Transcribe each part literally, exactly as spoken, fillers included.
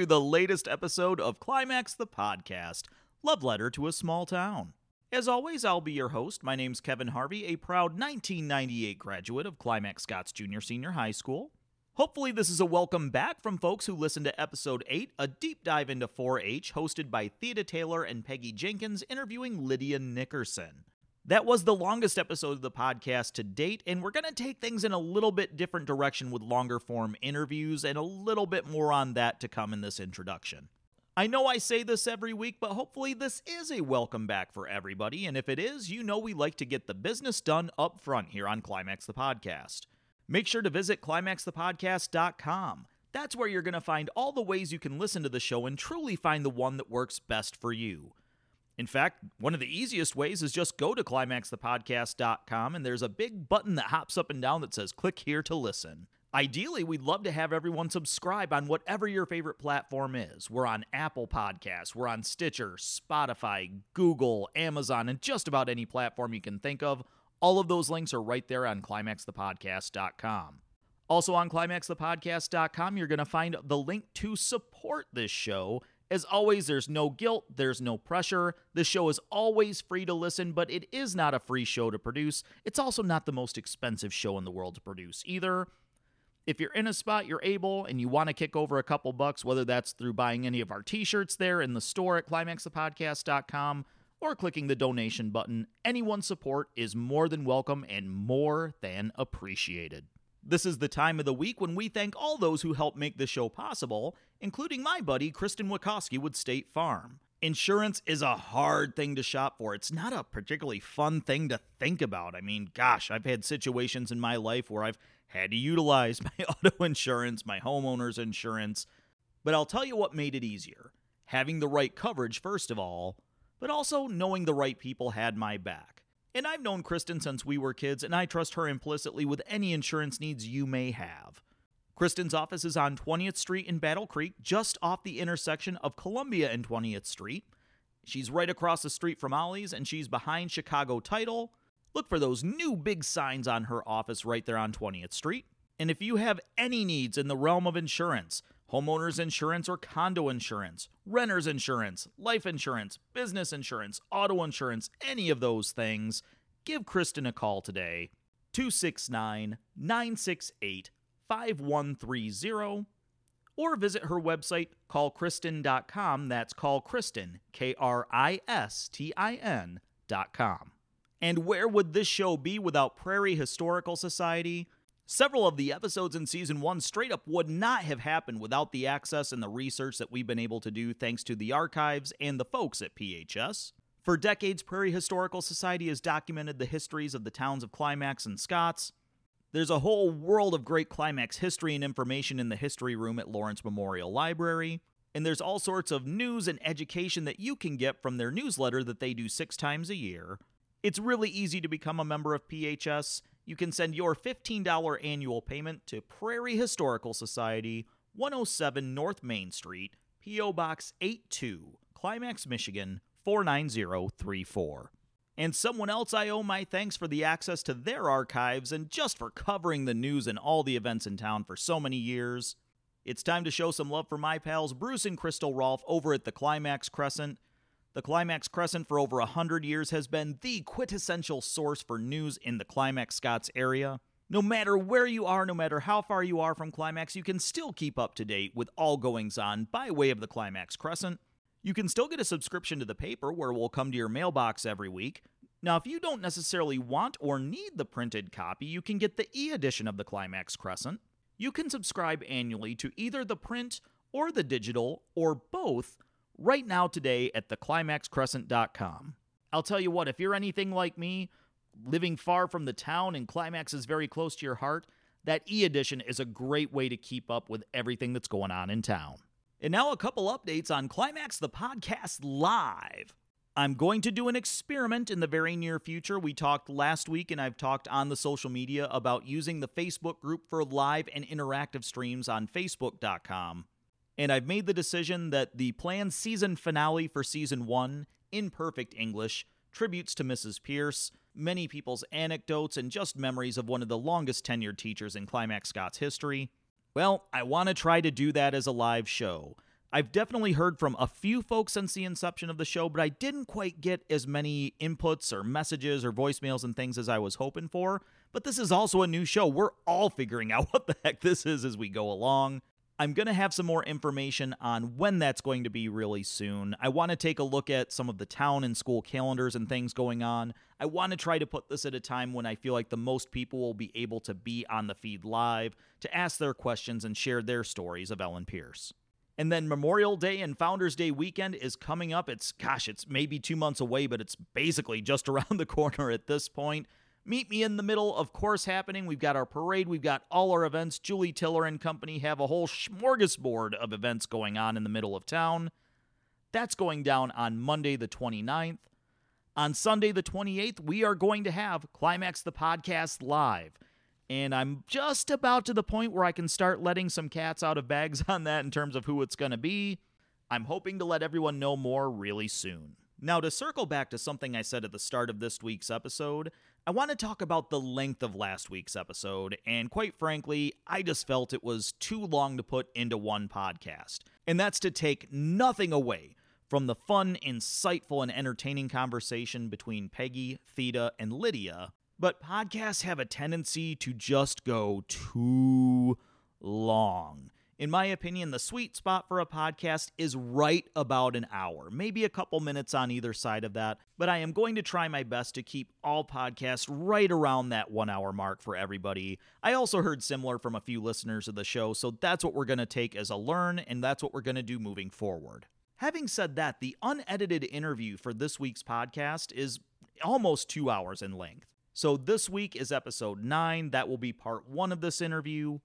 to the latest episode of Climax the Podcast, Love Letter to a Small Town. As always, I'll be your host. My name's Kevin Harvey, a proud nineteen ninety-eight graduate of Climax Scott's Junior Senior High School. Hopefully this is a welcome back from folks who listened to Episode eight, a deep dive into four H, hosted by Thea Taylor and Peggy Jenkins, interviewing Lydia Nickerson. That was the longest episode of the podcast to date, and we're going to take things in a little bit different direction with longer-form interviews, and a little bit more on that to come in this introduction. I know I say this every week, but hopefully this is a welcome back for everybody, and if it is, you know we like to get the business done up front here on Climax the Podcast. Make sure to visit Climax The Podcast dot com. That's where you're going to find all the ways you can listen to the show and truly find the one that works best for you. In fact, one of the easiest ways is just go to Climax The Podcast dot com, and there's a big button that hops up and down that says click here to listen. Ideally, we'd love to have everyone subscribe on whatever your favorite platform is. We're on Apple Podcasts, we're on Stitcher, Spotify, Google, Amazon, and just about any platform you can think of. All of those links are right there on Climax The Podcast dot com. Also on Climax The Podcast dot com, you're going to find the link to support this show. As always, there's no guilt, there's no pressure. This show is always free to listen, but it is not a free show to produce. It's also not the most expensive show in the world to produce either. If you're in a spot you're able and you want to kick over a couple bucks, whether that's through buying any of our t-shirts there in the store at Climax The Podcast dot com, or clicking the donation button, anyone's support is more than welcome and more than appreciated. This is the time of the week when we thank all those who help make the show possible, including my buddy Kristen Wachowski with State Farm. Insurance is a hard thing to shop for. It's not a particularly fun thing to think about. I mean, gosh, I've had situations in my life where I've had to utilize my auto insurance, my homeowner's insurance. But I'll tell you what made it easier. Having the right coverage, first of all, but also knowing the right people had my back. And I've known Kristen since we were kids, and I trust her implicitly with any insurance needs you may have. Kristen's office is on twentieth Street in Battle Creek, just off the intersection of Columbia and twentieth Street. She's right across the street from Ollie's, and she's behind Chicago Title. Look for those new big signs on her office right there on twentieth Street. And if you have any needs in the realm of insurance, homeowners insurance or condo insurance, renter's insurance, life insurance, business insurance, auto insurance, any of those things, give Kristen a call today, two six nine, nine six eight, five one three zero, or visit her website, call kristen dot com, that's callkristen, K R I S T I N dot com. And where would this show be without Prairie Historical Society? Several of the episodes in Season one straight up would not have happened without the access and the research that we've been able to do thanks to the archives and the folks at P H S. For decades, Prairie Historical Society has documented the histories of the towns of Climax and Scotts. There's a whole world of great Climax history and information in the history room at Lawrence Memorial Library. And there's all sorts of news and education that you can get from their newsletter that they do six times a year. It's really easy to become a member of P H S. You can send your fifteen dollars annual payment to Prairie Historical Society, one oh seven North Main Street, P O. Box eighty-two, Climax, Michigan, four nine zero three four. And someone else I owe my thanks for the access to their archives and just for covering the news and all the events in town for so many years. It's time to show some love for my pals Bruce and Crystal Rolfe over at the Climax Crescent. The Climax Crescent for over one hundred years has been the quintessential source for news in the Climax Scotts area. No matter where you are, no matter how far you are from Climax, you can still keep up to date with all goings-on by way of the Climax Crescent. You can still get a subscription to the paper where it will come to your mailbox every week. Now, if you don't necessarily want or need the printed copy, you can get the e-edition of the Climax Crescent. You can subscribe annually to either the print or the digital or both right now today at the climax crescent dot com. I'll tell you what, if you're anything like me, living far from the town and Climax is very close to your heart, that e-edition is a great way to keep up with everything that's going on in town. And now a couple updates on Climax the Podcast Live. I'm going to do an experiment in the very near future. We talked last week, and I've talked on the social media about using the Facebook group for live and interactive streams on facebook dot com. And I've made the decision that the planned season finale for Season one, in perfect English, tributes to Missus Pierce, many people's anecdotes, and just memories of one of the longest-tenured teachers in Climax Scott's history. Well, I want to try to do that as a live show. I've definitely heard from a few folks since the inception of the show, but I didn't quite get as many inputs or messages or voicemails and things as I was hoping for. But this is also a new show. We're all figuring out what the heck this is as we go along. I'm going to have some more information on when that's going to be really soon. I want to take a look at some of the town and school calendars and things going on. I want to try to put this at a time when I feel like the most people will be able to be on the feed live to ask their questions and share their stories of Ellen Pierce. And then Memorial Day and Founders Day weekend is coming up. It's, gosh, it's maybe two months away, but it's basically just around the corner at this point. Meet Me in the Middle, of course, happening. We've got our parade. We've got all our events. Julie Tiller and company have a whole smorgasbord of events going on in the middle of town. That's going down on Monday the twenty-ninth. On Sunday the twenty-eighth, we are going to have Climax the Podcast live. And I'm just about to the point where I can start letting some cats out of bags on that in terms of who it's going to be. I'm hoping to let everyone know more really soon. Now, to circle back to something I said at the start of this week's episode, I want to talk about the length of last week's episode, and quite frankly, I just felt it was too long to put into one podcast. And that's to take nothing away from the fun, insightful, and entertaining conversation between Peggy, Thea, and Lydia, but podcasts have a tendency to just go too long. In my opinion, the sweet spot for a podcast is right about an hour, maybe a couple minutes on either side of that, but I am going to try my best to keep all podcasts right around that one hour mark for everybody. I also heard similar from a few listeners of the show, so that's what we're going to take as a learn, and that's what we're going to do moving forward. Having said that, the unedited interview for this week's podcast is almost two hours in length. So this week is episode nine. That will be part one of this interview.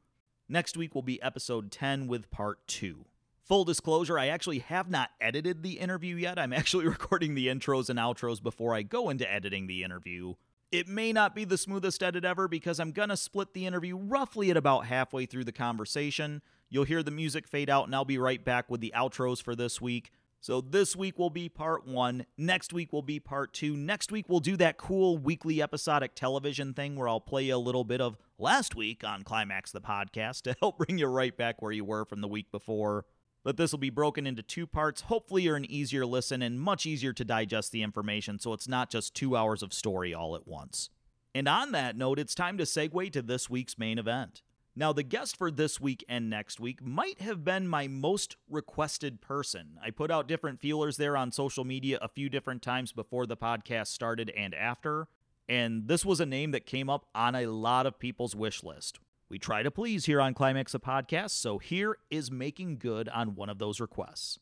Next week will be episode ten with part two. Full disclosure, I actually have not edited the interview yet. I'm actually recording the intros and outros before I go into editing the interview. It may not be the smoothest edit ever because I'm going to split the interview roughly at about halfway through the conversation. You'll hear the music fade out and I'll be right back with the outros for this week. So this week will be part one. Next week will be part two. Next week we'll do that cool weekly episodic television thing where I'll play you a little bit of last week on Climax the Podcast to help bring you right back where you were from the week before. But this will be broken into two parts. Hopefully you're an easier listen and much easier to digest the information so it's not just two hours of story all at once. And on that note, it's time to segue to this week's main event. Now, the guest for this week and next week might have been my most requested person. I put out different feelers there on social media a few different times before the podcast started and after, and this was a name that came up on a lot of people's wish list. We try to please here on Climax the Podcast, so here is making good on one of those requests.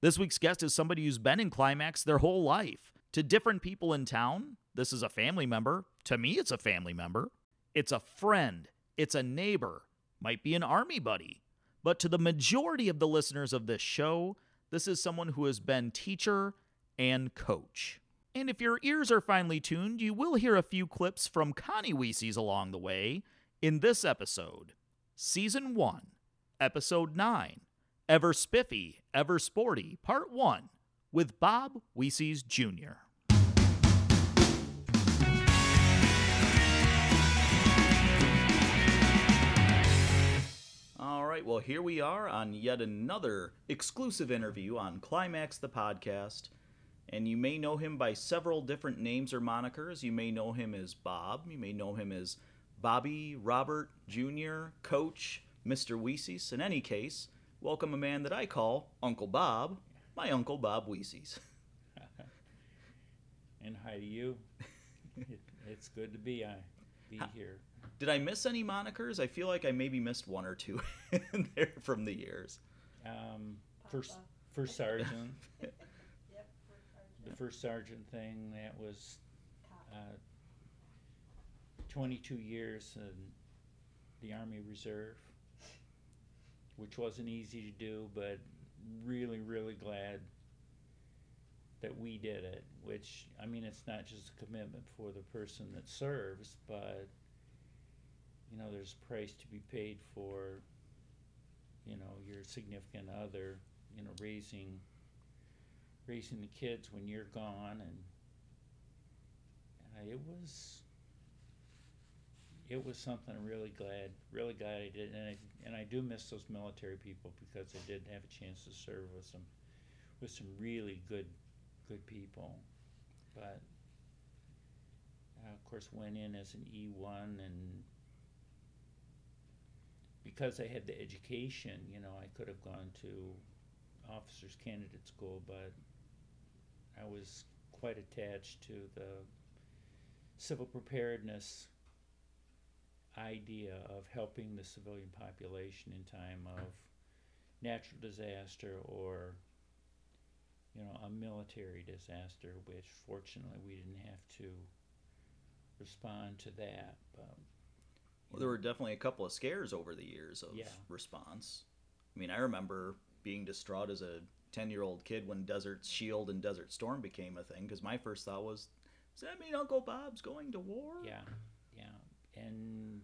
This week's guest is somebody who's been in Climax their whole life. To different people in town, this is a family member. To me, it's a family member. It's a friend. It's a neighbor, might be an army buddy. But to the majority of the listeners of this show, this is someone who has been teacher and coach. And if your ears are finely tuned, you will hear a few clips from Connie Weessies along the way in this episode. Season one, Episode nine, Ever Spiffy, Ever Sporty, Part one, with Bob Weessies Junior Right, well, here we are on yet another exclusive interview on Climax the Podcast, and you may know him by several different names or monikers. You may know him as Bob, you may know him as Bobby, Robert, Junior, Coach, Mister Weessies. In any case, welcome a man that I call Uncle Bob, my Uncle Bob Weessies. And hi to you. it, it's good to be, I, be hi. here. Did I miss any monikers? I feel like I maybe missed one or two in there from the years. Um, first, first sergeant. Yep, first sergeant. The first sergeant thing, that was uh, twenty-two years in the Army Reserve, which wasn't easy to do, but really, really glad that we did it. Which, I mean, it's not just a commitment for the person that serves, but you know, there's a price to be paid for, you know, your significant other, you know, raising raising the kids when you're gone. And uh, it was, it was something I'm really glad, really glad I did. And I, and I do miss those military people, because I did have a chance to serve with some, with some really good, good people. But I, of course, went in as an E one, and because I had the education, you know, I could have gone to officers' candidate school, but I was quite attached to the civil preparedness idea of helping the civilian population in time of natural disaster or, you know, a military disaster, which fortunately we didn't have to respond to that. But, well, there know. were definitely a couple of scares over the years of yeah. response. I mean, I remember being distraught as a ten-year-old kid when Desert Shield and Desert Storm became a thing, because my first thought was, does that mean Uncle Bob's going to war? Yeah, yeah. And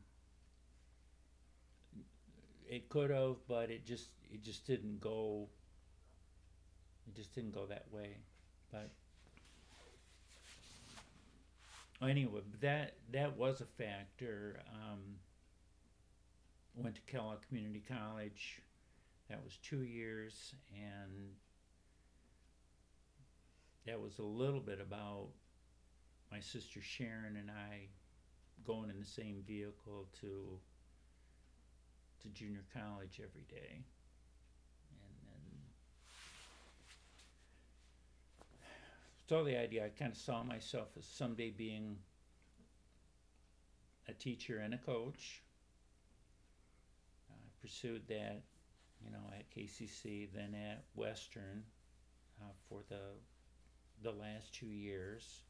it could have, but it just it just didn't go it just didn't go that way. But anyway, that that was a factor. Um, went to Kellogg Community College. That was two years, and that was a little bit about my sister Sharon and I going in the same vehicle to to junior college every day. And then so the idea, I kind of saw myself as someday being a teacher and a coach. I uh, pursued that, you know, at K C C, then at Western uh, for the the last two years.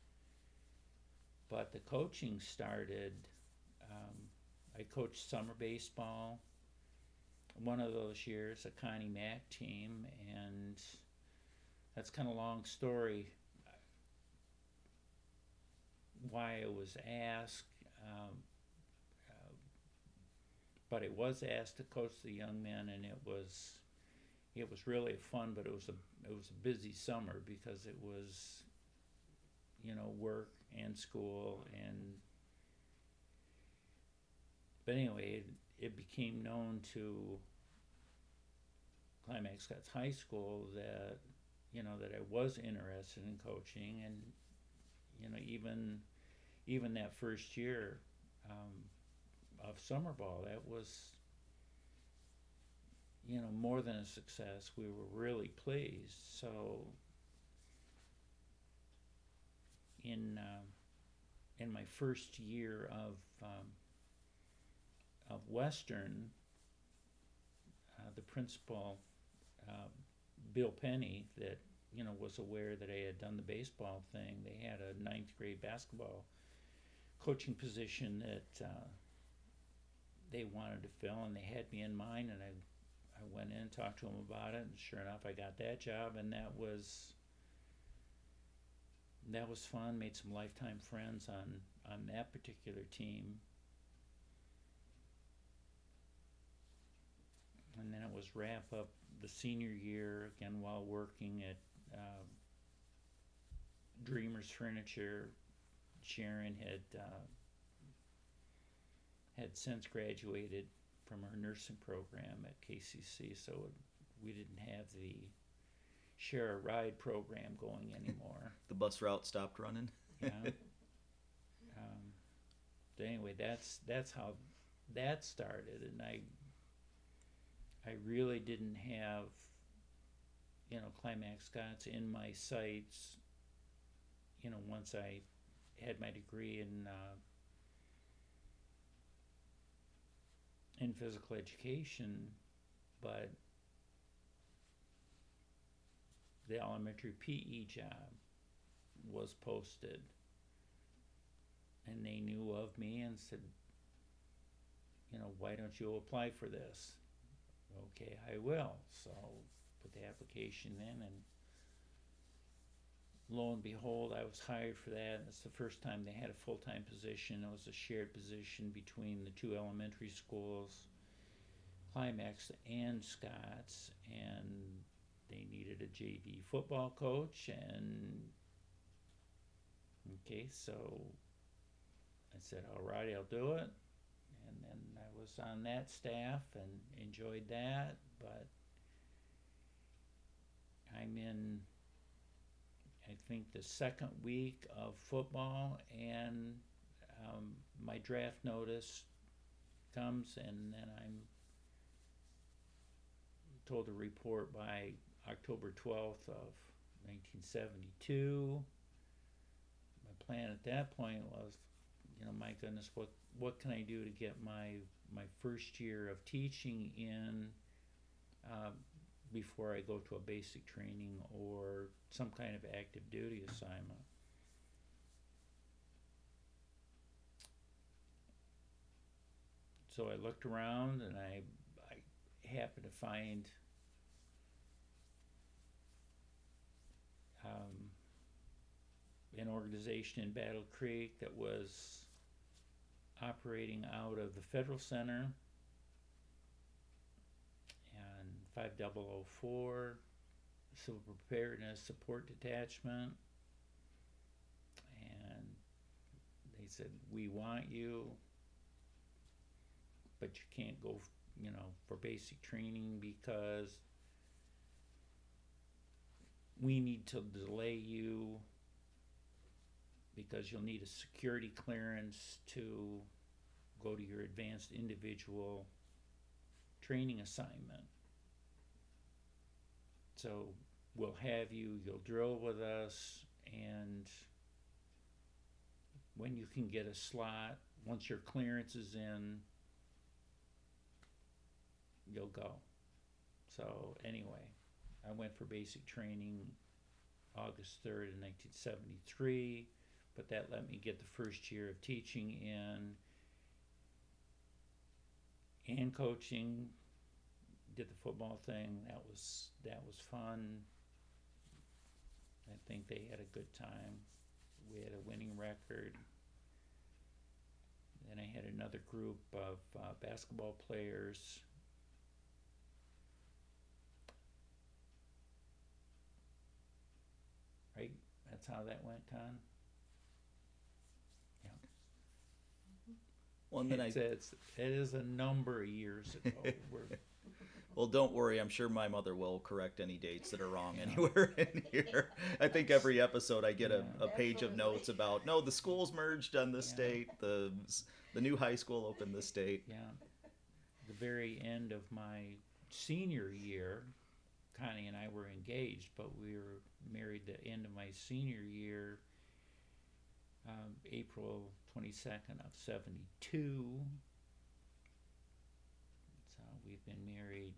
But the coaching started, um, I coached summer baseball one of those years, a Connie Mack team, and that's kind of a long story why I was asked, um, but it was asked to coach the young men, and it was it was really fun, but it was a it was a busy summer, because it was, you know, work and school. And but anyway, it, it became known to Climax Scott's High School that, you know, that I was interested in coaching. And, you know, even even that first year um, of summer ball, that was, you know, more than a success. We were really pleased. So in uh, in my first year of um, of Western, uh, the principal, uh, Bill Penny, that, you know, was aware that I had done the baseball thing, they had a ninth grade basketball coaching position that uh, they wanted to fill, and they had me in mind, and I I went in and talked to them about it, and sure enough, I got that job, and that was that was fun. Made some lifetime friends on on that particular team. And then it was wrap up the senior year, again while working at uh, Dreamers Furniture. Sharon had uh, had since graduated from her nursing program at K C C, so we didn't have the share a ride program going anymore. The bus route stopped running. Yeah. Um, but anyway, that's that's how that started, and I I really didn't have, you know, Climax Scots in my sights, you know, once I had my degree in uh, in physical education, but the elementary P E job was posted, and they knew of me and said, you know, why don't you apply for this? Okay, I will. So put the application in, and lo and behold, I was hired for that. It's the first time they had a full-time position. It was a shared position between the two elementary schools, Climax and Scott's, and they needed a J V football coach, and okay, so I said, all right, I'll do it. and then I was on that staff and enjoyed that, but I'm in, I think, the second week of football, and um, my draft notice comes, and then I'm told to report by October twelfth of nineteen seventy-two. My plan at that point was, you know, my goodness, what what can I do to get my my first year of teaching in uh, before I go to a basic training or some kind of active duty assignment. So I looked around, and I, I happened to find um, an organization in Battle Creek that was operating out of the Federal Center and five thousand four Civil Preparedness Support Detachment, and they said, we want you, but you can't go, you know, for basic training because we need to delay you because you'll need a security clearance to go to your advanced individual training assignment. So we'll have you, you'll drill with us, and when you can get a slot, once your clearance is in, you'll go. So anyway, I went for basic training August third in nineteen seventy-three, but that let me get the first year of teaching in and coaching. Did the football thing. That was that was fun. I think they had a good time. We had a winning record. Then I had another group of uh, basketball players. Right? That's how that went, Con? Yeah. Well, and then it's, I... it's, it is a number of years ago. We're, well, don't worry. I'm sure my mother will correct any dates that are wrong anywhere in here. I think every episode I get yeah. a, a page of notes about, no, the schools merged on this yeah. date. The the new high school opened this date. Yeah. The very end of my senior year, Connie and I were engaged, but we were married the end of my senior year, um, April twenty-second of seventy-two. We've been married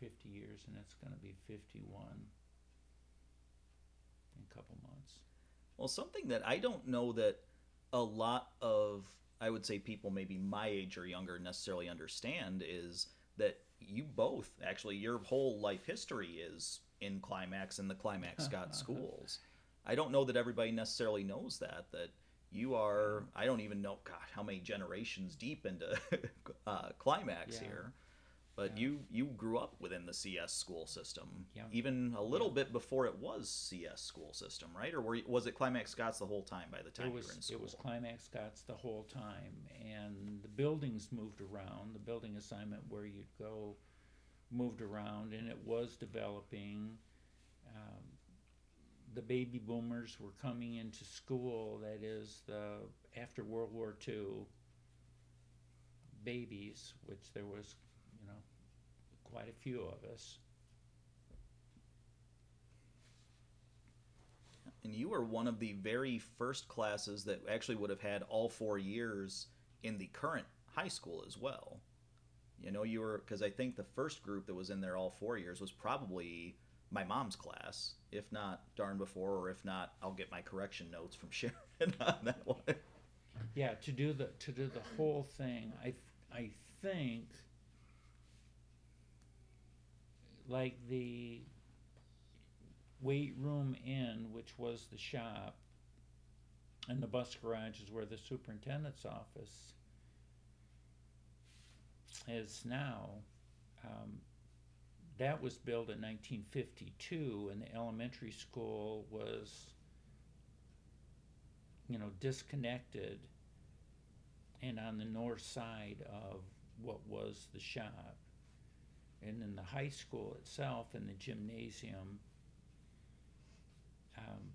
fifty years, and that's going to be fifty-one in a couple months. Well, something that I don't know that a lot of, I would say, people maybe my age or younger necessarily understand is that you both, actually, your whole life history is in Climax and the Climax Scotts schools. I don't know that everybody necessarily knows that, that you are, I don't even know, God, how many generations deep into uh, Climax yeah. here. But yeah. you, you grew up within the C S school system, yeah. even a little yeah. bit before it was C S school system, right? Or were you, was it Climax Scott's the whole time by the time it was, you were in school? It was Climax Scott's the whole time, and the buildings moved around. The building assignment where you'd go moved around, and it was developing. Um, the baby boomers were coming into school, that is, the after World War Two babies, which there was quite a few of us. And you were one of the very first classes that actually would have had all four years in the current high school as well. You know, you were, because I think the first group that was in there all four years was probably my mom's class, if not darn before, or if not, I'll get my correction notes from Sharon on that one. Yeah, to do the to do the whole thing, I I think. Like the weight room inn, which was the shop, and the bus garage is where the superintendent's office is now. Um, that was built in nineteen fifty-two, and the elementary school was, you know, disconnected and on the north side of what was the shop. And then the high school itself and the gymnasium, um,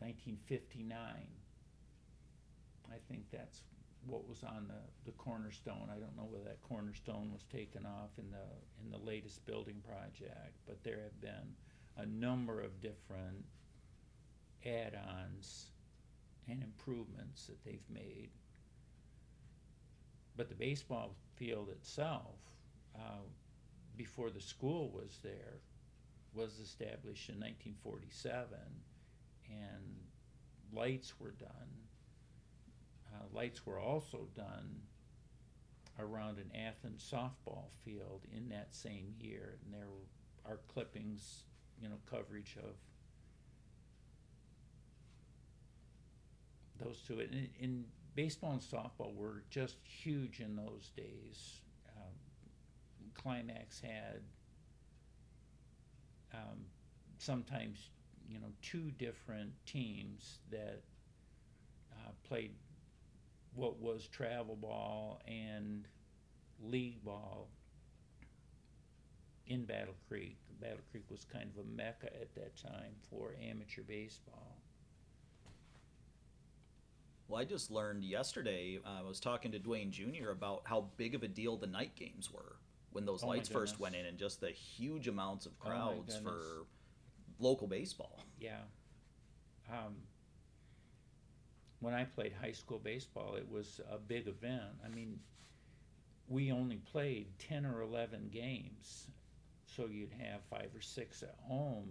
nineteen fifty-nine, I think that's what was on the, the cornerstone. I don't know whether that cornerstone was taken off in the in the latest building project, but there have been a number of different add-ons and improvements that they've made. But the baseball field itself, uh, before the school was there, was established in nineteen forty-seven, and lights were done. Uh, lights were also done around an Athens softball field in that same year, and there are clippings, you know, coverage of those two. And, and baseball and softball were just huge in those days. Um, Climax had um, sometimes, you know, two different teams that uh, played what was travel ball and league ball in Battle Creek. Battle Creek was kind of a mecca at that time for amateur baseball. Well, I just learned yesterday, uh, I was talking to Dwayne Junior about how big of a deal the night games were when those oh lights first went in, and just the huge amounts of crowds oh for local baseball. Yeah. Um, when I played high school baseball, it was a big event. I mean, we only played ten or eleven games, so you'd have five or six at home.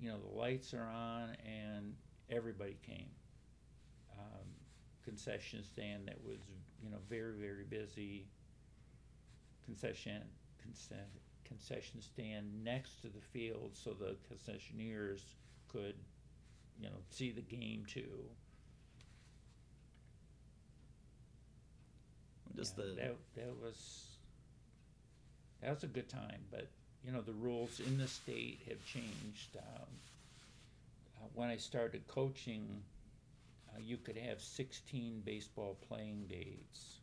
You know, the lights are on, and everybody came. Um, concession stand that was, you know, very, very busy. Concession, concession, concession stand next to the field, so the concessionaires could, you know, see the game too. Just yeah, the that, that was that was a good time, but you know, the rules in the state have changed. Um, uh, when I started coaching, you could have sixteen baseball playing dates,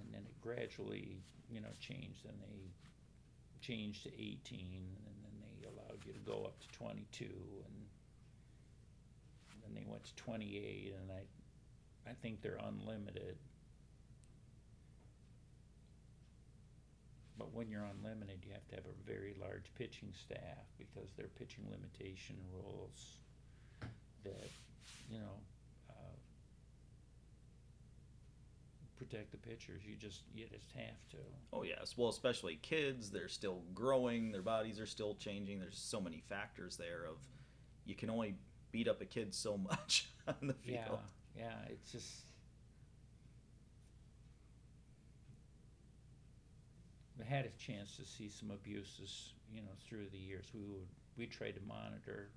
and then it gradually, you know, changed, and they changed to eighteen, and then they allowed you to go up to twenty-two, and then they went to twenty-eight, and I, I think they're unlimited. But when you're unlimited, you have to have a very large pitching staff, because there are pitching limitation rules that, you know, uh, protect the pitchers. You just you just have to. Oh yes, well, especially kids. They're still growing. Their bodies are still changing. There's so many factors there. Of you can only beat up a kid so much on the field. Yeah, yeah. It's just we had a chance to see some abuses, you know, through the years. We would we tried to monitor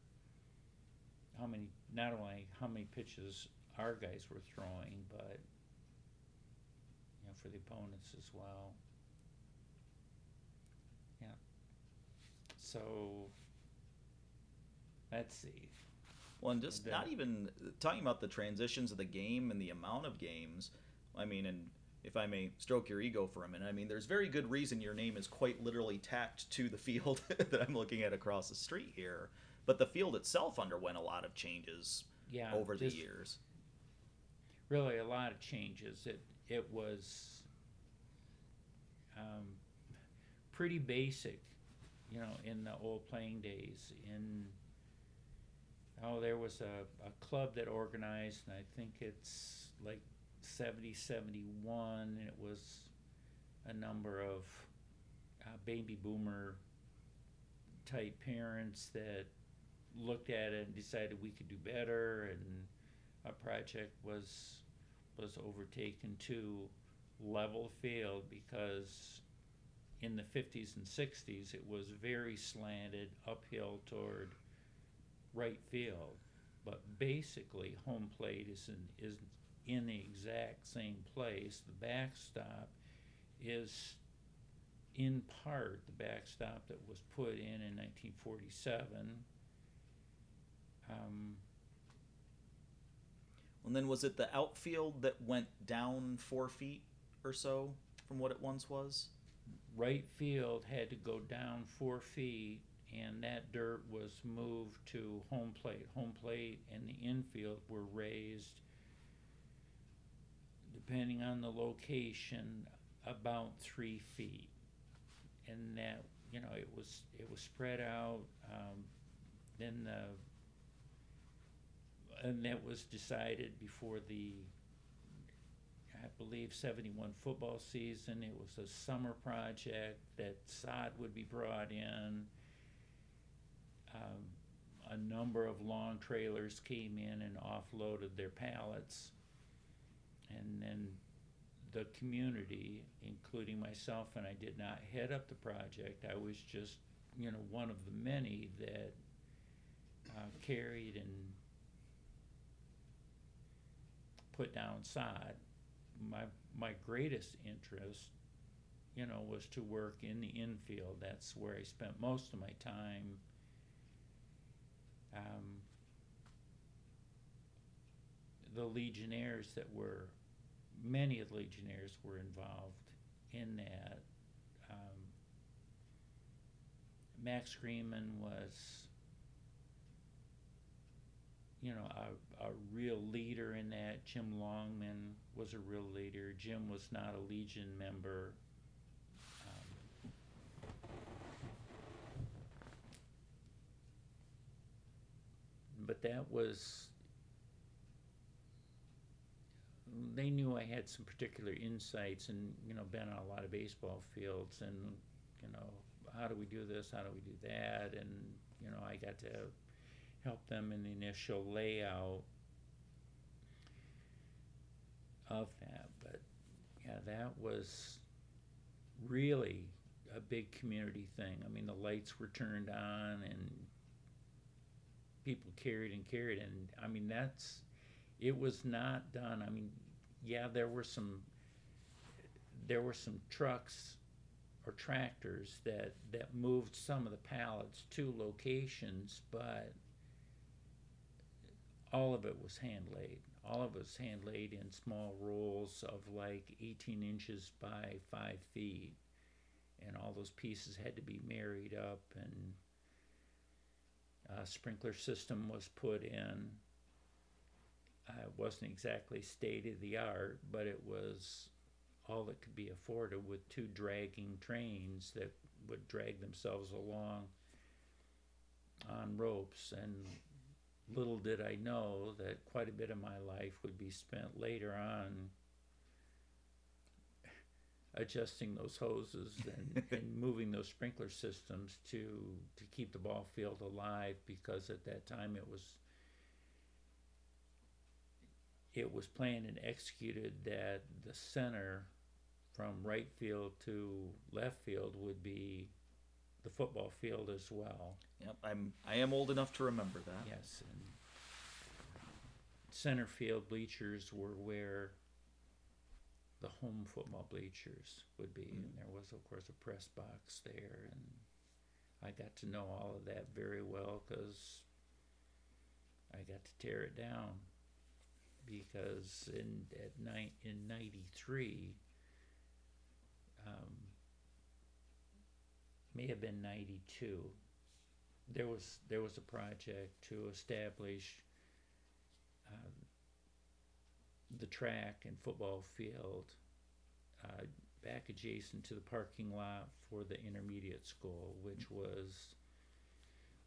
how many, not only how many pitches our guys were throwing, but, you know, for the opponents as well. Yeah. So, let's see. Well, and just and then, not even talking about the transitions of the game and the amount of games. I mean, and if I may stroke your ego for a minute, I mean, there's very good reason your name is quite literally tacked to the field that I'm looking at across the street here. But the field itself underwent a lot of changes yeah, over the years. Really, a lot of changes. It it was um, pretty basic, you know, in the old playing days. In oh, there was a, a club that organized, and I think it's like seventy, seventy-one, and it was a number of uh, baby boomer type parents that looked at it and decided we could do better, and a project was was overtaken to level field, because in the fifties and sixties it was very slanted uphill toward right field, but basically home plate is in, is in the exact same place. The backstop is in part the backstop that was put in in nineteen forty-seven. Um, And then was it the outfield that went down four feet or so from what it once was? Right field had to go down four feet, and that dirt was moved to home plate. Home plate and the infield were raised, depending on the location, about three feet. And that, you know, it was it was spread out. Um, then the and that was decided before the, I believe, seventy-one football season. It was a summer project that sod would be brought in. Um, a number of long trailers came in and offloaded their pallets, and then the community, including myself, and I did not head up the project. I was just, you know, one of the many that uh, carried and put down sod. My my greatest interest, you know, was to work in the infield. That's where I spent most of my time. Um, the Legionnaires that were, many of the Legionnaires were involved in that. Um, Max Greenman was, you know, a, a real leader in that. Jim Longman was a real leader. Jim was not a Legion member. Um, but that was, they knew I had some particular insights and, you know, been on a lot of baseball fields and, you know, how do we do this, how do we do that? And, you know, I got to help them in the initial layout of that. But, yeah, that was really a big community thing. I mean, the lights were turned on and people carried and carried. And, I mean, that's, it was not done. I mean, yeah, there were some there were some trucks or tractors that, that moved some of the pallets to locations, but all of it was hand laid. All of it was hand laid in small rolls of like eighteen inches by five feet, and all those pieces had to be married up, and a sprinkler system was put in. Uh, it wasn't exactly state-of-the-art, but it was all that could be afforded with two dragging trains that would drag themselves along on ropes. And little did I know that quite a bit of my life would be spent later on adjusting those hoses and, and moving those sprinkler systems to, to keep the ball field alive, because at that time it was... It was planned and executed that the center from right field to left field would be the football field as well. Yep, I'm, I am old enough to remember that. Yes, and center field bleachers were where the home football bleachers would be. Mm-hmm. And there was, of course, a press box there. And I got to know all of that very well because I got to tear it down. Because in at night in ninety-three, um, may have been ninety-two, there was there was a project to establish um, the track and football field uh, back adjacent to the parking lot for the intermediate school, which was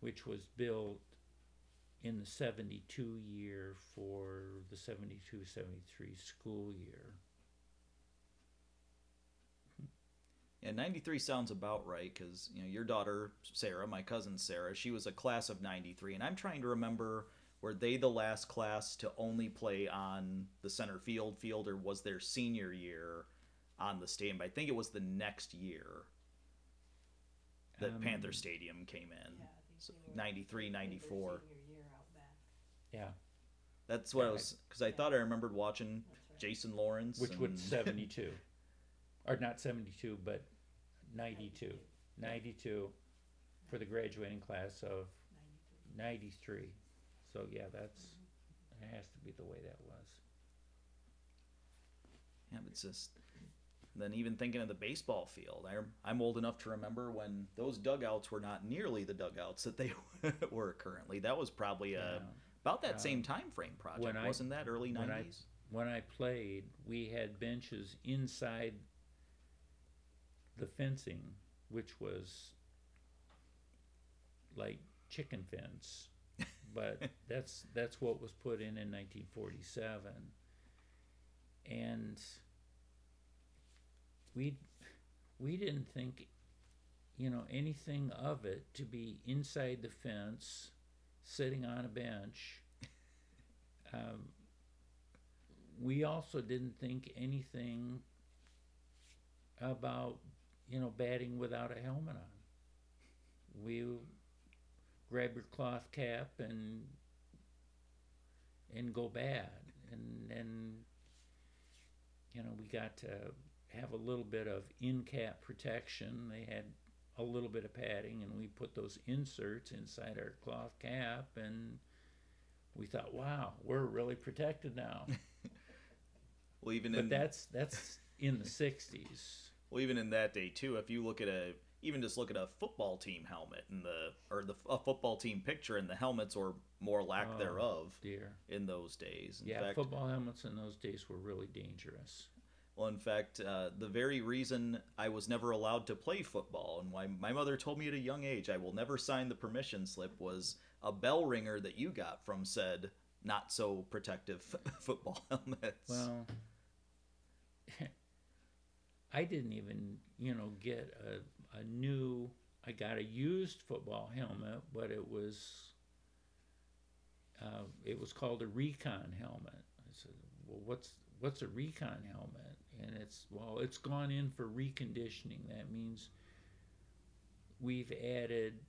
which was built in the seventy-two year for the seventy-two seventy-three school year. Yeah, ninety-three sounds about right, because, you know, your daughter Sarah, my cousin Sarah, she was a class of ninety-three, and I'm trying to remember, were they the last class to only play on the center field field, or was their senior year on the stadium? But I think it was the next year that um, Panther Stadium came in. Yeah, so ninety-three, ninety-four. Yeah, that's what yeah, I was, because I yeah. thought I remembered watching right. Jason Lawrence, which and... was seventy-two, or not seventy-two, but ninety-two, ninety-two, for the graduating class of ninety-three. So yeah, that's It has to be the way that was. Yeah, but it's just... Then even thinking of the baseball field, I'm, I'm old enough to remember when those dugouts were not nearly the dugouts that they were currently. That was probably a, yeah. about that uh, same time frame project. When Wasn't I, that early when nineties? I, when I played, we had benches inside the fencing, which was like chicken fence. But that's that's what was put in in nineteen forty-seven. And... We we didn't think, you know, anything of it to be inside the fence, sitting on a bench. Um, we also didn't think anything about, you know, batting without a helmet on. We grab your cloth cap and and go bat, and then, you know, we got to have a little bit of in-cap protection. They had a little bit of padding, and we put those inserts inside our cloth cap, and we thought, wow, we're really protected now. Well, even but in... that's that's in the sixties. Well, even in that day too, if you look at a even just look at a football team helmet and the or the a football team picture and the helmets, or more lack oh, thereof dear. in those days. In yeah, fact, football helmets in those days were really dangerous. Well, in fact, uh, the very reason I was never allowed to play football, and why my mother told me at a young age I will never sign the permission slip, was a bell ringer that you got from said not-so-protective football helmets. Well, I didn't even, you know, get a, a new... I got a used football helmet, but it was, uh, it was called a recon helmet. I said, well, what's... what's a recon helmet? And it's, well, it's gone in for reconditioning. That means we've added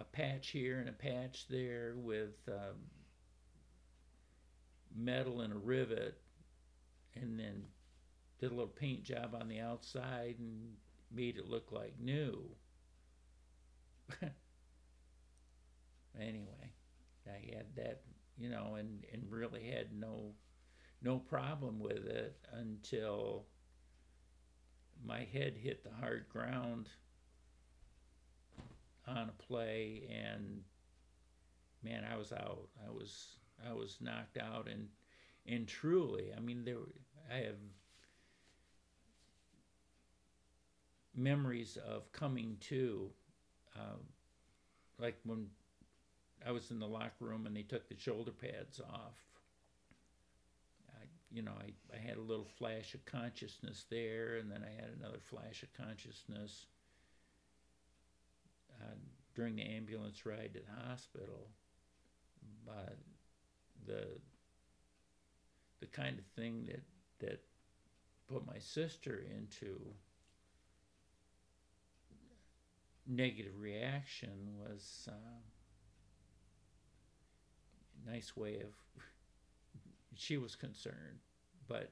a patch here and a patch there with um, metal and a rivet, and then did a little paint job on the outside and made it look like new. Anyway, I had that, you know, and, and really had no... no problem with it until my head hit the hard ground on a play, and man, I was out. I was I was knocked out, and and truly, I mean, there were, I have memories of coming to, uh, like when I was in the locker room and they took the shoulder pads off. I, you know, I, I had a little flash of consciousness there, and then I had another flash of consciousness uh, during the ambulance ride to the hospital. But the the kind of thing that that put my sister into negative reaction was uh, a nice way of... She was concerned, but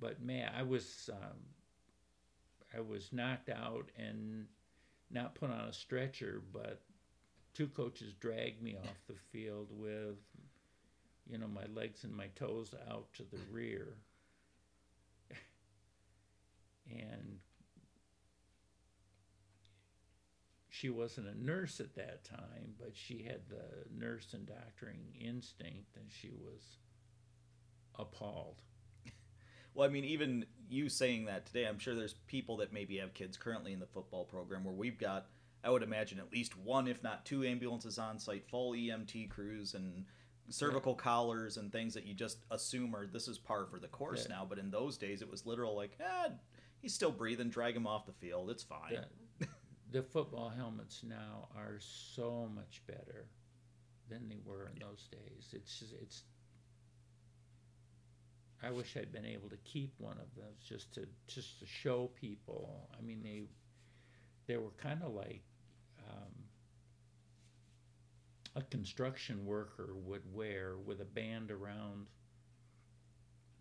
but man, I was um, I was knocked out and not put on a stretcher, but two coaches dragged me off the field with, you know, my legs and my toes out to the rear, and she wasn't a nurse at that time, but she had the nurse and doctoring instinct, and she was appalled. Well, I mean, even you saying that today, I'm sure there's people that maybe have kids currently in the football program where we've got, I would imagine, at least one, if not two ambulances on site, full E M T crews and cervical yeah. collars and things that you just assume are, this is par for the course yeah. now. But in those days, it was literal like, ah, he's still breathing, drag him off the field, it's fine. Yeah. The football helmets now are so much better than they were in those days. It's just, it's. I wish I'd been able to keep one of those just to just to show people. I mean, they they were kind of like um, a construction worker would wear, with a band around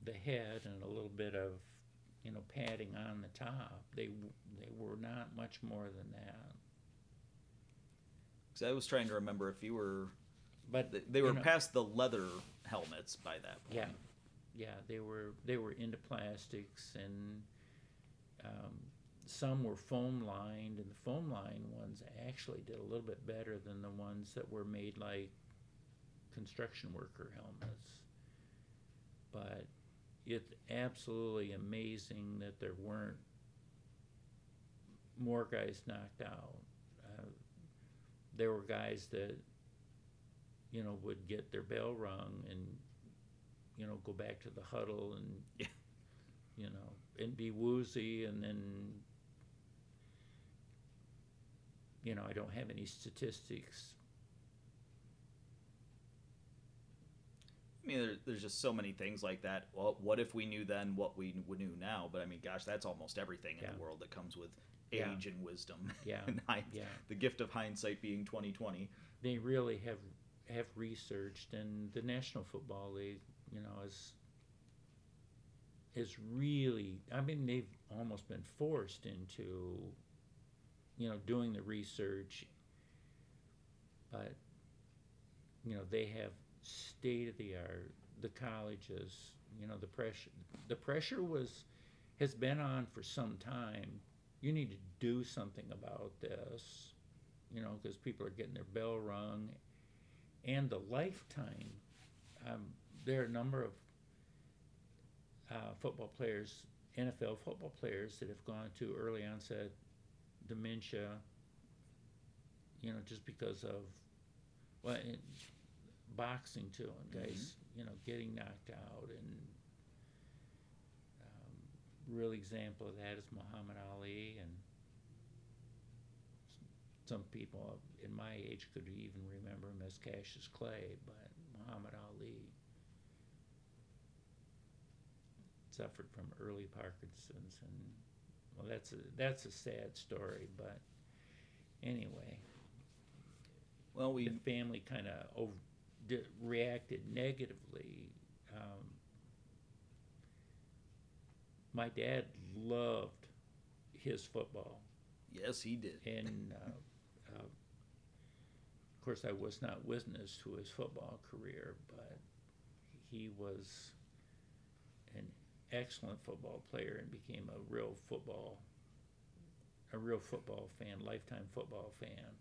the head and a little bit of, you know, padding on the top. They they were not much more than that. Because I was trying to remember if you were But they were you know, past the leather helmets by that point. Yeah, yeah, they were they were into plastics, and um, some were foam lined, and the foam lined ones actually did a little bit better than the ones that were made like construction worker helmets. But it's absolutely amazing that there weren't more guys knocked out. Uh, there were guys that, you know, would get their bell rung and, you know, go back to the huddle and, yeah. you know, and be woozy. And then, you know, I don't have any statistics. I mean, there, there's just so many things like that. Well, what if we knew then what we knew now? But I mean, gosh, that's almost everything in yeah. the world that comes with age yeah. and wisdom. Yeah. and hind- yeah. The gift of hindsight being twenty twenty. They really have have researched, and the National Football League, you know, is is really, I mean, they've almost been forced into, you know, doing the research. But, you know, they have state of the art, the colleges, you know, the pressure the pressure was has been on for some time. You need to do something about this, you know, because people are getting their bell rung. And the lifetime, um, there are a number of uh, football players, N F L football players, that have gone to early onset dementia, you know, just because of, well, and boxing too, and guys, mm-hmm. you know, getting knocked out. And um, real example of that is Muhammad Ali, and some people in my age could even remember him as Cassius Clay, but Muhammad Ali suffered from early Parkinson's, and well, that's a, that's a sad story. But anyway, well, we the family kind of over did, reacted negatively. Um, my dad loved his football. Yes, he did. And Uh, Uh, of course, I was not witness to his football career, but he was an excellent football player and became a real football, a real football fan, lifetime football fan.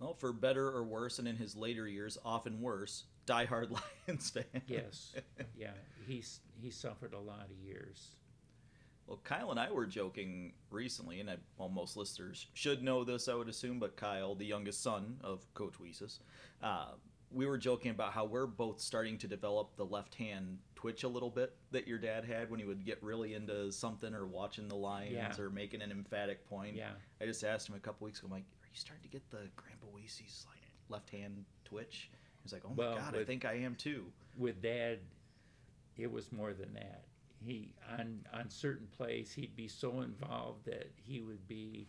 Well, for better or worse, and in his later years, often worse, diehard Lions fan. Yes, yeah, he's he suffered a lot of years. Well, Kyle and I were joking recently, and I, well, most listeners should know this, I would assume, but Kyle, the youngest son of Coach Weessies, uh, we were joking about how we're both starting to develop the left-hand twitch a little bit that your dad had when he would get really into something or watching the Lions yeah. or making an emphatic point. Yeah. I just asked him a couple weeks ago, I'm like, are you starting to get the Grandpa Weessies left-hand twitch? He's like, oh, my well, God, with, I think I am too. With Dad, it was more than that. He on on certain plays he'd be so involved that he would be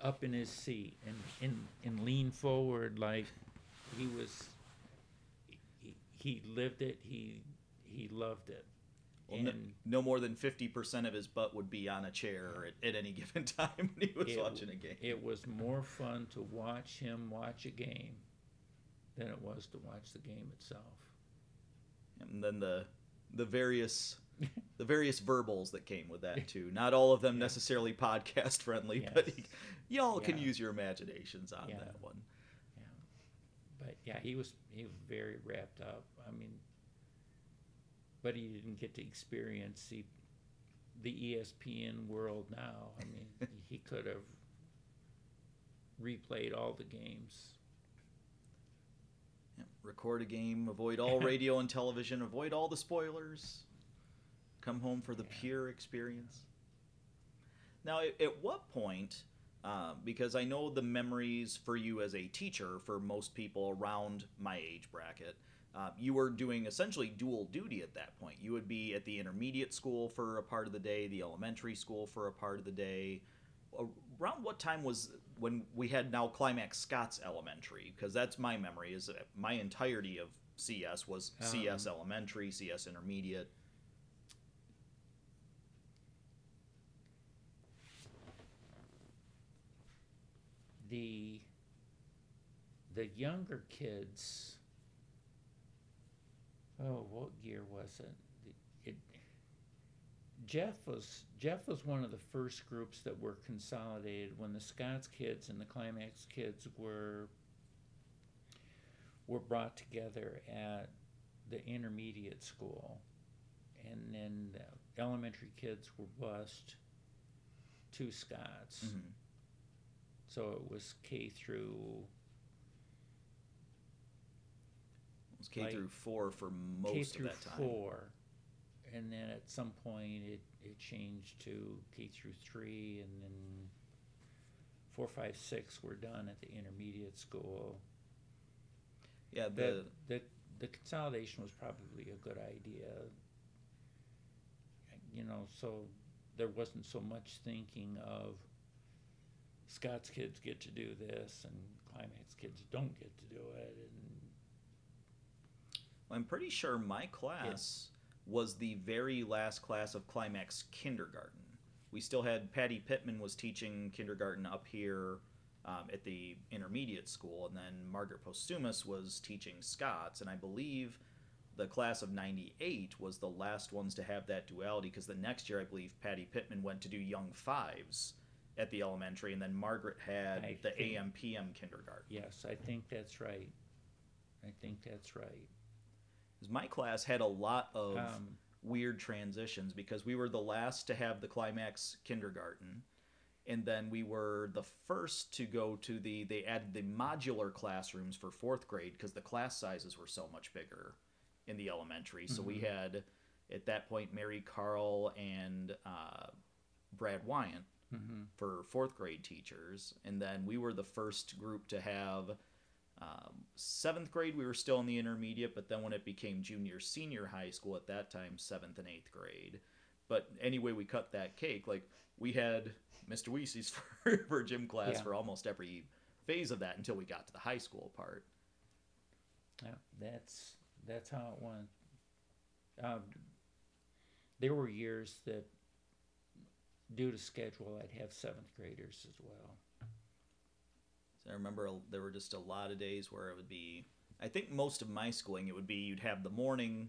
up in his seat and and, and lean forward like he was he, he lived it he he loved it. Well, and no, no more than fifty percent of his butt would be on a chair at, at any given time when he was it, watching a game. It was more fun to watch him watch a game than it was to watch the game itself. And then the the various the various verbals that came with that too, not all of them yeah. necessarily podcast friendly, yes. but y- y'all yeah. can use your imaginations on yeah. that one. Yeah, but yeah, he was he was very wrapped up. I mean, but he didn't get to experience the, the E S P N world now. I mean, he could have replayed all the games. Yeah, record a game, avoid all radio and television, avoid all the spoilers. Come home for the yeah. pure experience. Now, at what point, uh, because I know the memories for you as a teacher, for most people around my age bracket, uh, you were doing essentially dual duty at that point. You would be at the intermediate school for a part of the day, the elementary school for a part of the day. Around what time was when we had now Climax Scott's Elementary? Because that's my memory, is my entirety of C S was um, C S Elementary, C S Intermediate. The the younger kids, oh, what year was it? It Jeff was Jeff was one of the first groups that were consolidated when the Scots kids and the Climax kids were were brought together at the intermediate school, and then the elementary kids were bused to Scots. Mm-hmm. So it was K through. It was K like through four for most of that time. K through four, and then at some point it, it changed to K through three, and then four, five, six were done at the intermediate school. Yeah, the the, the the consolidation was probably a good idea. You know, so there wasn't so much thinking of Scots kids get to do this and Climax kids don't get to do it. And well, I'm pretty sure my class yeah. was the very last class of Climax kindergarten. We still had Patty Pittman was teaching kindergarten up here um, at the intermediate school, and then Margaret Postumus was teaching Scots, and I believe the class of ninety-eight was the last ones to have that duality, because the next year I believe Patty Pittman went to do young fives at the elementary, and then Margaret had I the A M P M kindergarten. Yes, I think that's right. I think that's right. My class had a lot of um, weird transitions, because we were the last to have the Climax kindergarten, and then we were the first to go to the, they added the modular classrooms for fourth grade because the class sizes were so much bigger in the elementary. So mm-hmm. we had, at that point, Mary Carl and uh, Brad Wyant mm-hmm. for fourth grade teachers. And then we were the first group to have um, seventh grade. We were still in the intermediate, but then when it became junior senior high school, at that time, seventh and eighth grade. But anyway, we cut that cake. Like, we had Mister Weessies for, for gym class yeah. for almost every phase of that until we got to the high school part. Yeah, that's... That's how it went. Um, there were years that, due to schedule, I'd have seventh graders as well. So I remember there were just a lot of days where it would be, I think most of my schooling, it would be you'd have the morning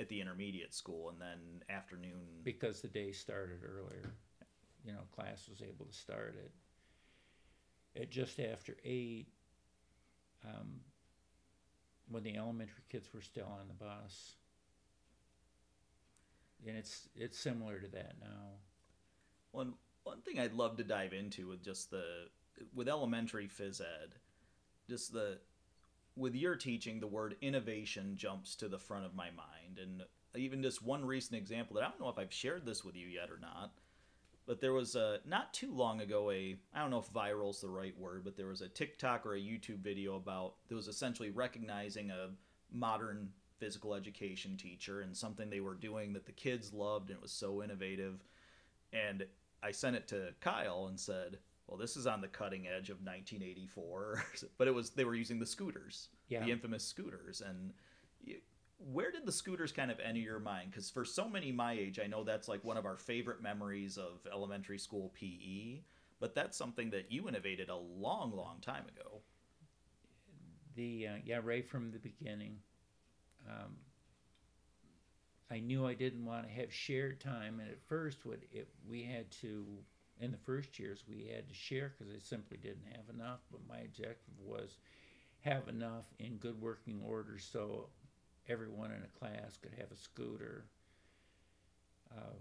at the intermediate school and then afternoon. Because the day started earlier. You know, class was able to start at, at just after eight. Um, when the elementary kids were still on the bus. And it's it's similar to that now. One one thing I'd love to dive into with just the, with elementary phys ed, just the, with your teaching, the word innovation jumps to the front of my mind. And even just one recent example that I don't know if I've shared this with you yet or not, but there was a, not too long ago, a, I don't know if viral's the right word, but there was a TikTok or a YouTube video about, that was essentially recognizing a modern physical education teacher and something they were doing that the kids loved, and it was so innovative. And I sent it to Kyle and said, well, this is on the cutting edge of nineteen eighty-four. But it was, they were using the scooters, yeah. the infamous scooters. And you, where did the scooters kind of enter your mind? Because for so many my age, I know that's like one of our favorite memories of elementary school P E, but that's something that you innovated a long, long time ago. The uh, yeah, right from the beginning. Um, I knew I didn't want to have shared time, and at first what it, we had to, in the first years, we had to share because I simply didn't have enough, but my objective was have enough in good working order so everyone in a class could have a scooter. Um,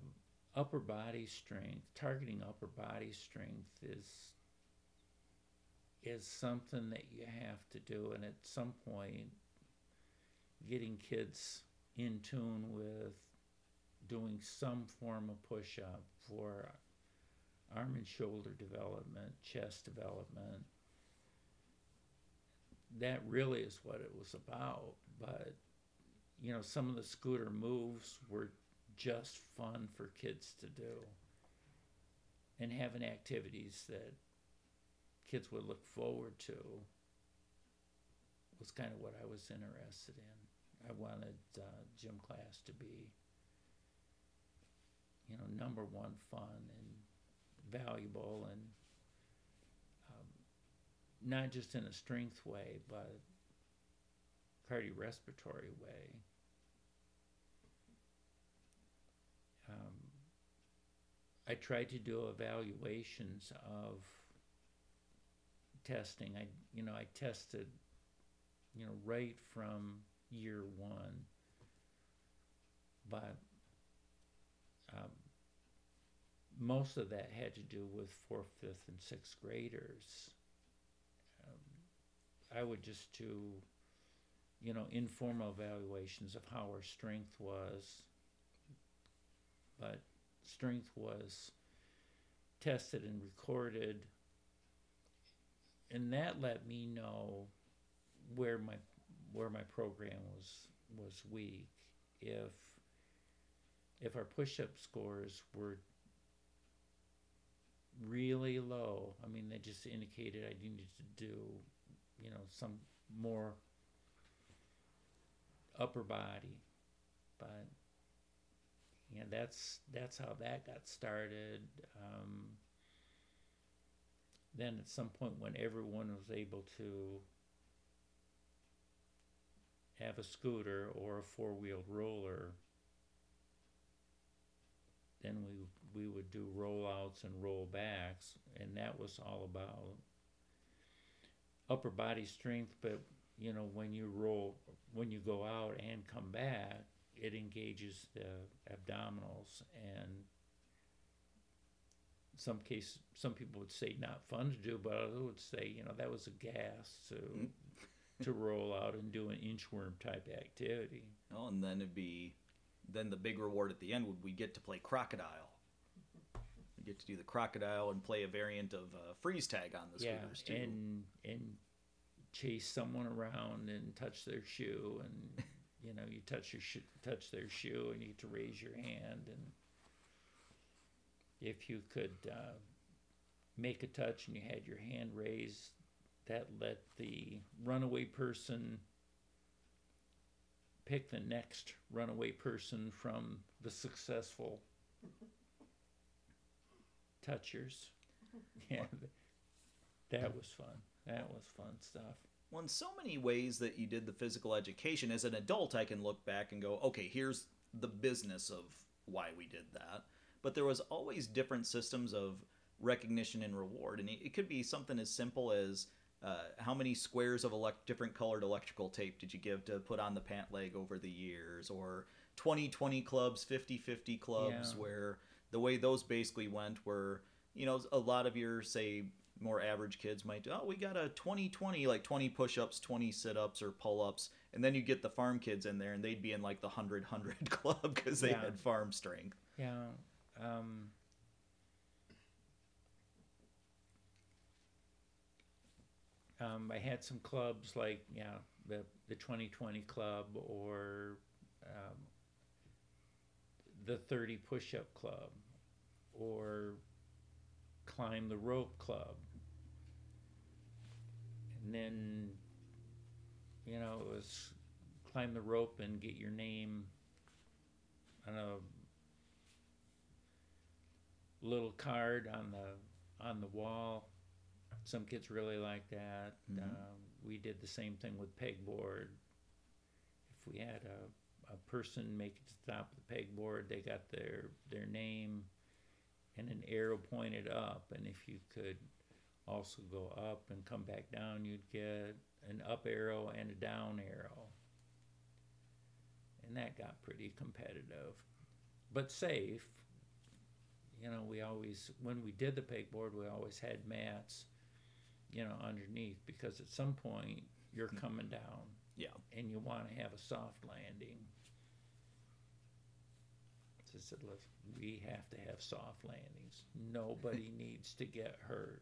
upper body strength, targeting upper body strength is is something that you have to do, and at some point, getting kids in tune with doing some form of push-up for arm and shoulder development, chest development. That really is what it was about, but you know, some of the scooter moves were just fun for kids to do, and having activities that kids would look forward to was kind of what I was interested in. I wanted uh, gym class to be, you know, number one, fun and valuable, and um, not just in a strength way, but cardiorespiratory way. Um, I tried to do evaluations of testing. I, you know, I tested, you know, right from year one, but um, most of that had to do with fourth, fifth, and sixth graders. Um, I would just do, you know, informal evaluations of how our strength was, but strength was tested and recorded, and that let me know where my where my program was was weak. If if our push-up scores were really low, I mean, that just indicated I needed to do, you know, some more upper body. But yeah, that's that's how that got started. Um, then at some point when everyone was able to have a scooter or a four-wheeled roller, then we we would do rollouts and rollbacks, and that was all about upper body strength. But you know, when you roll, when you go out and come back, it engages the abdominals, and in some case, some people would say not fun to do, but others would say, you know, that was a gas to to roll out and do an inchworm type activity. Oh, and then it'd be, then the big reward at the end would, we get to play crocodile. We get to do the crocodile and play a variant of uh, freeze tag on the scooters yeah, too, and and chase someone around and touch their shoe and. You know, you touch your sh- touch their shoe, and you get to raise your hand, and if you could uh, make a touch and you had your hand raised, that let the runaway person pick the next runaway person from the successful touchers. Yeah, that was fun. That was fun stuff. Well, in so many ways that you did the physical education, as an adult I can look back and go, okay, here's the business of why we did that. But there was always different systems of recognition and reward. And it could be something as simple as uh, how many squares of elect- different colored electrical tape did you give to put on the pant leg over the years, or twenty-twenty clubs, fifty-fifty clubs, yeah. Where the way those basically went were, you know, a lot of your, say, more average kids might do, oh, we got a twenty-twenty, like twenty push-ups, twenty sit-ups or pull-ups. And then you get the farm kids in there, and they'd be in like the one hundred one hundred club because they yeah. had farm strength. Yeah. Um, um, I had some clubs like, yeah, the the twenty-twenty club, or um, the thirty push-up club, or climb the rope club. And then, you know, it was climb the rope and get your name on a little card on the on the wall. Some kids really like that. Mm-hmm. Uh, we did the same thing with pegboard. If we had a, a person make it to the top of the pegboard, they got their their name and an arrow pointed up, and if you could also go up and come back down, you'd get an up arrow and a down arrow. And that got pretty competitive, but safe. You know, we always, when we did the pegboard, we always had mats, you know, underneath, because at some point you're coming down. Yeah. And you want to have a soft landing. I said, look, we have to have soft landings. Nobody needs to get hurt.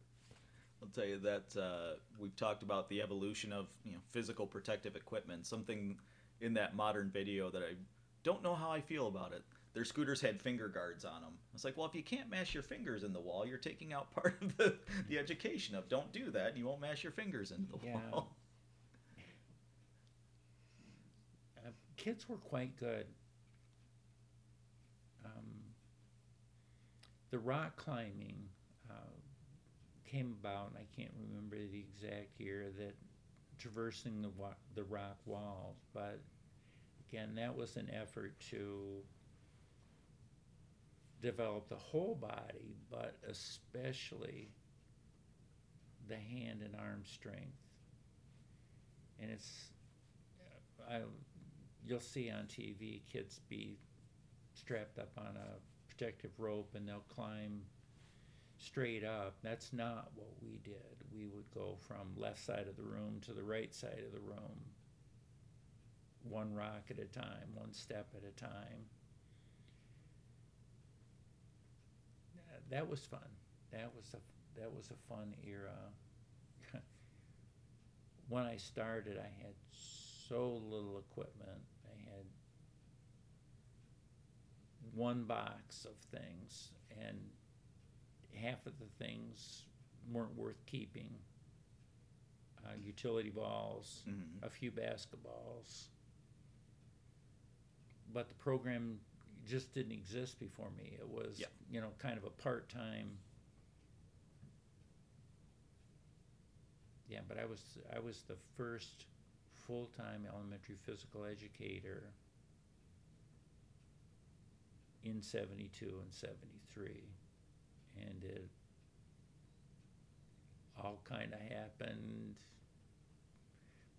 I'll tell you that uh, we've talked about the evolution of, you know, physical protective equipment. Something in that modern video that I don't know how I feel about it. Their scooters had finger guards on them. I was like, well, if you can't mash your fingers in the wall, you're taking out part of the, the education of don't do that, and you won't mash your fingers into the yeah. wall. Uh, kids were quite good. Um, the rock climbing, uh, came about, and I can't remember the exact year, that traversing the wa- the rock wall, but again, that was an effort to develop the whole body, but especially the hand and arm strength. And it's, I, you'll see on T V kids be strapped up on a protective rope and they'll climb straight up. That's not what we did. We would go from left side of the room to the right side of the room, one rock at a time, one step at a time. That was fun. That was a that was a fun era. When I started, I had so little equipment. I had one box of things, and half of the things weren't worth keeping. Uh, utility balls, mm-hmm. a few basketballs. But the program just didn't exist before me. It was, yeah. you know, kind of a part-time. Yeah, but I was I was the first full-time elementary physical educator in seventy-two and seventy-three, and it all kind of happened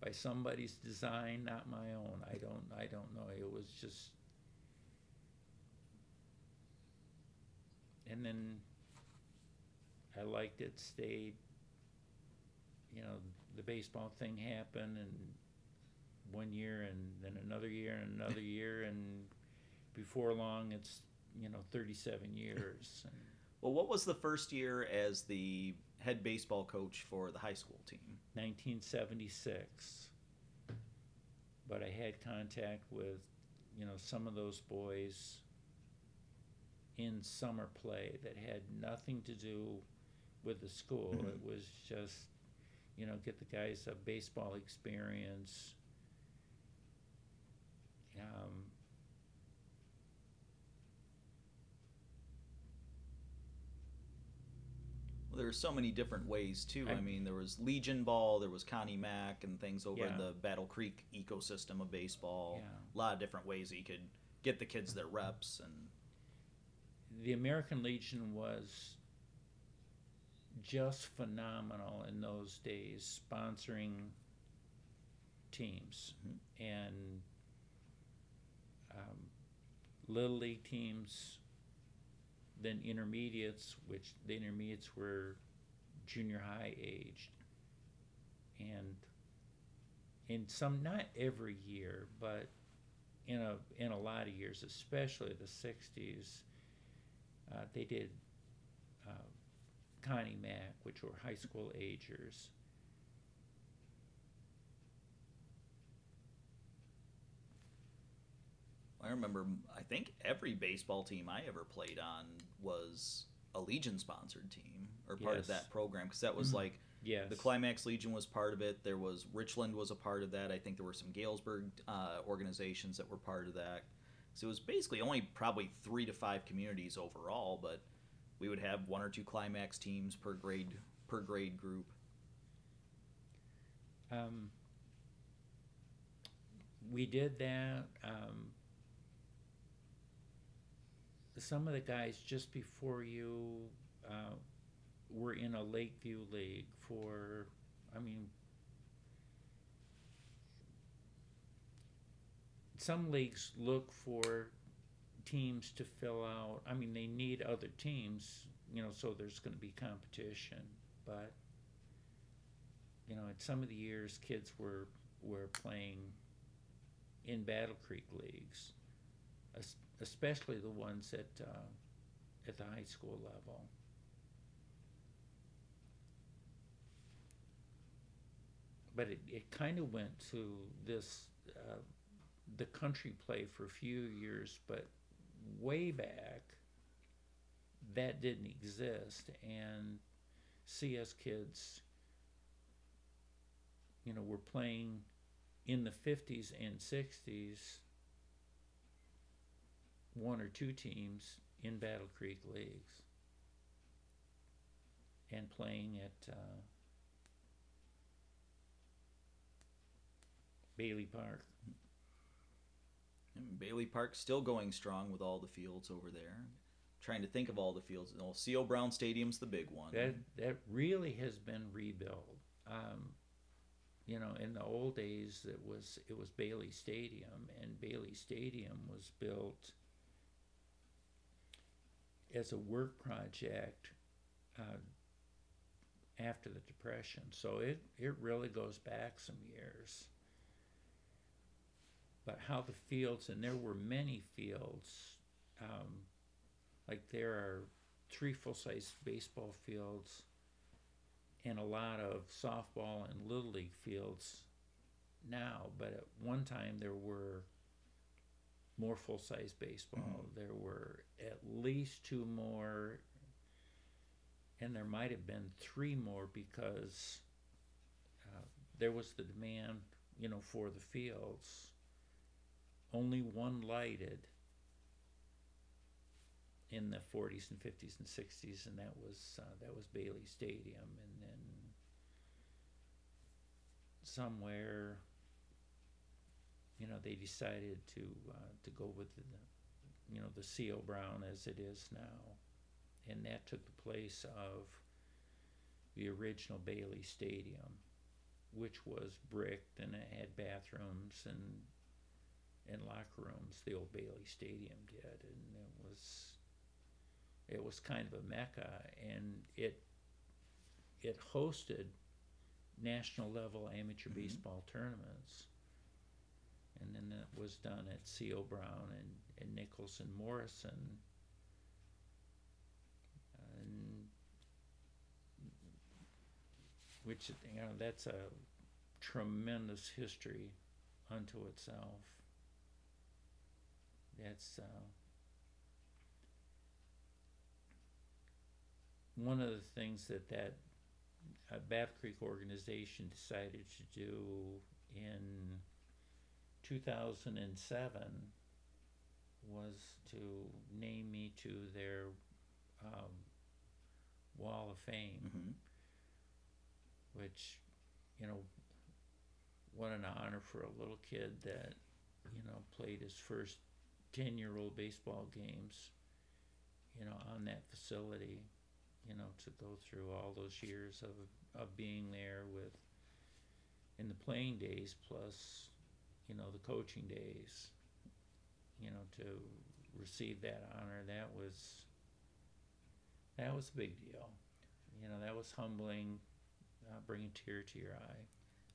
by somebody's design, not my own. I don't I don't know. It was just. And then I liked it, stayed, you know, the baseball thing happened, and one year and then another year and another year, and before long it's, you know, thirty-seven years. And well, what was the first year as the head baseball coach for the high school team? nineteen seventy-six. But I had contact with, you know, some of those boys in summer play that had nothing to do with the school. Mm-hmm. It was just, you know, get the guys a baseball experience. Um, well, there were so many different ways, too. I, I mean, there was Legion Ball, there was Connie Mack, and things over yeah. in the Battle Creek ecosystem of baseball. Yeah. A lot of different ways that you could get the kids their reps and... The American Legion was just phenomenal in those days, sponsoring teams. Mm-hmm. And um, Little League teams, then intermediates, which the intermediates were junior high aged. And in some, not every year, but in a, in a lot of years, especially the sixties, Uh, they did uh, Connie Mack, which were high school agers. I remember, I think every baseball team I ever played on was a Legion-sponsored team, or part yes. of that program, because that was mm-hmm. like, yes. the Climax Legion was part of it, there was, Richland was a part of that, I think there were some Galesburg uh, organizations that were part of that. So it was basically only probably three to five communities overall, but we would have one or two Climax teams per grade per grade group. Um, we did that. Um, some of the guys just before you uh, were in a Lakeview League for, I mean, some leagues look for teams to fill out. I mean, they need other teams, you know, so there's going to be competition. But, you know, in some of the years, kids were were playing in Battle Creek leagues, especially the ones at uh, at the high school level. But it, it kind of went to this... Uh, the country play for a few years, but way back that didn't exist, and C S kids, you know, were playing in the fifties and sixties, one or two teams in Battle Creek leagues. and playing at uh, Bailey Park. And Bailey Park's still going strong with all the fields over there. Trying to think of all the fields. Oh, C O. Brown Stadium's the big one. That that really has been rebuilt. Um, you know, in the old days, it was it was Bailey Stadium, and Bailey Stadium was built as a work project uh, after the Depression. So it, it really goes back some years. But how the fields, and there were many fields, um, like there are three full-size baseball fields and a lot of softball and little league fields now, but at one time there were more full-size baseball. Mm-hmm. There were at least two more, and there might have been three more because uh, there was the demand, you know, for the fields. Only one lighted in the forties and fifties and sixties, and that was uh, that was Bailey Stadium, and then somewhere, you know, they decided to uh, to go with the, you know, the C O. Brown as it is now, and that took the place of the original Bailey Stadium, which was bricked and it had bathrooms and and locker rooms. The old Bailey Stadium did, and it was it was kind of a mecca, and it it hosted national level amateur mm-hmm. baseball tournaments. And then that was done at C O. Brown and, and Nichols and Morrison. And which, you know, that's a tremendous history unto itself. That's uh, one of the things that that uh, Battle Creek organization decided to do in two thousand seven was to name me to their um, Wall of Fame, mm-hmm. which, you know, what an honor for a little kid that, you know, played his first ten-year-old baseball games, you know, on that facility, you know, to go through all those years of of being there with, in the playing days plus, you know, the coaching days, you know, to receive that honor, that was, that was a big deal. You know, that was humbling, uh, bringing a tear to your eye.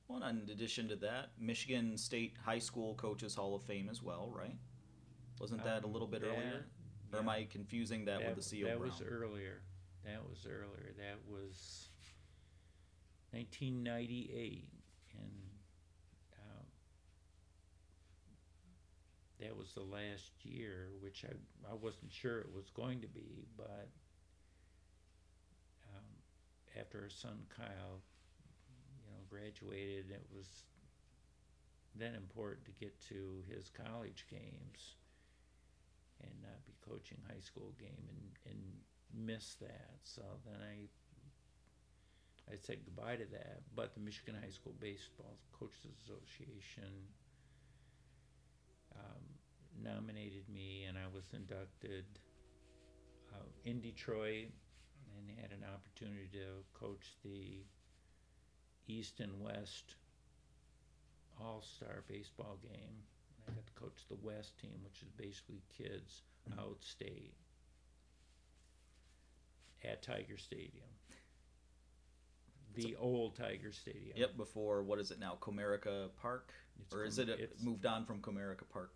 Well, and in addition to that, Michigan State High School Coaches Hall of Fame as well, right? Wasn't that um, a little bit that, earlier? Or yeah, am I confusing that, that with the C O. That Brown? That was earlier. That was earlier. That was nineteen ninety-eight, and um, that was the last year, which I, I wasn't sure it was going to be, but um, after her son Kyle, you know, graduated, it was then important to get to his college games and not be coaching high school game and, and miss that. So then I I said goodbye to that. But the Michigan High School Baseball Coaches Association um, nominated me, and I was inducted uh, in Detroit and had an opportunity to coach the East and West All-Star baseball game. I got to coach the West team, which is basically kids out state at Tiger Stadium, the a, old Tiger Stadium. Yep, before, what is it now, Comerica Park? It's or is com- it a, moved on from Comerica Park?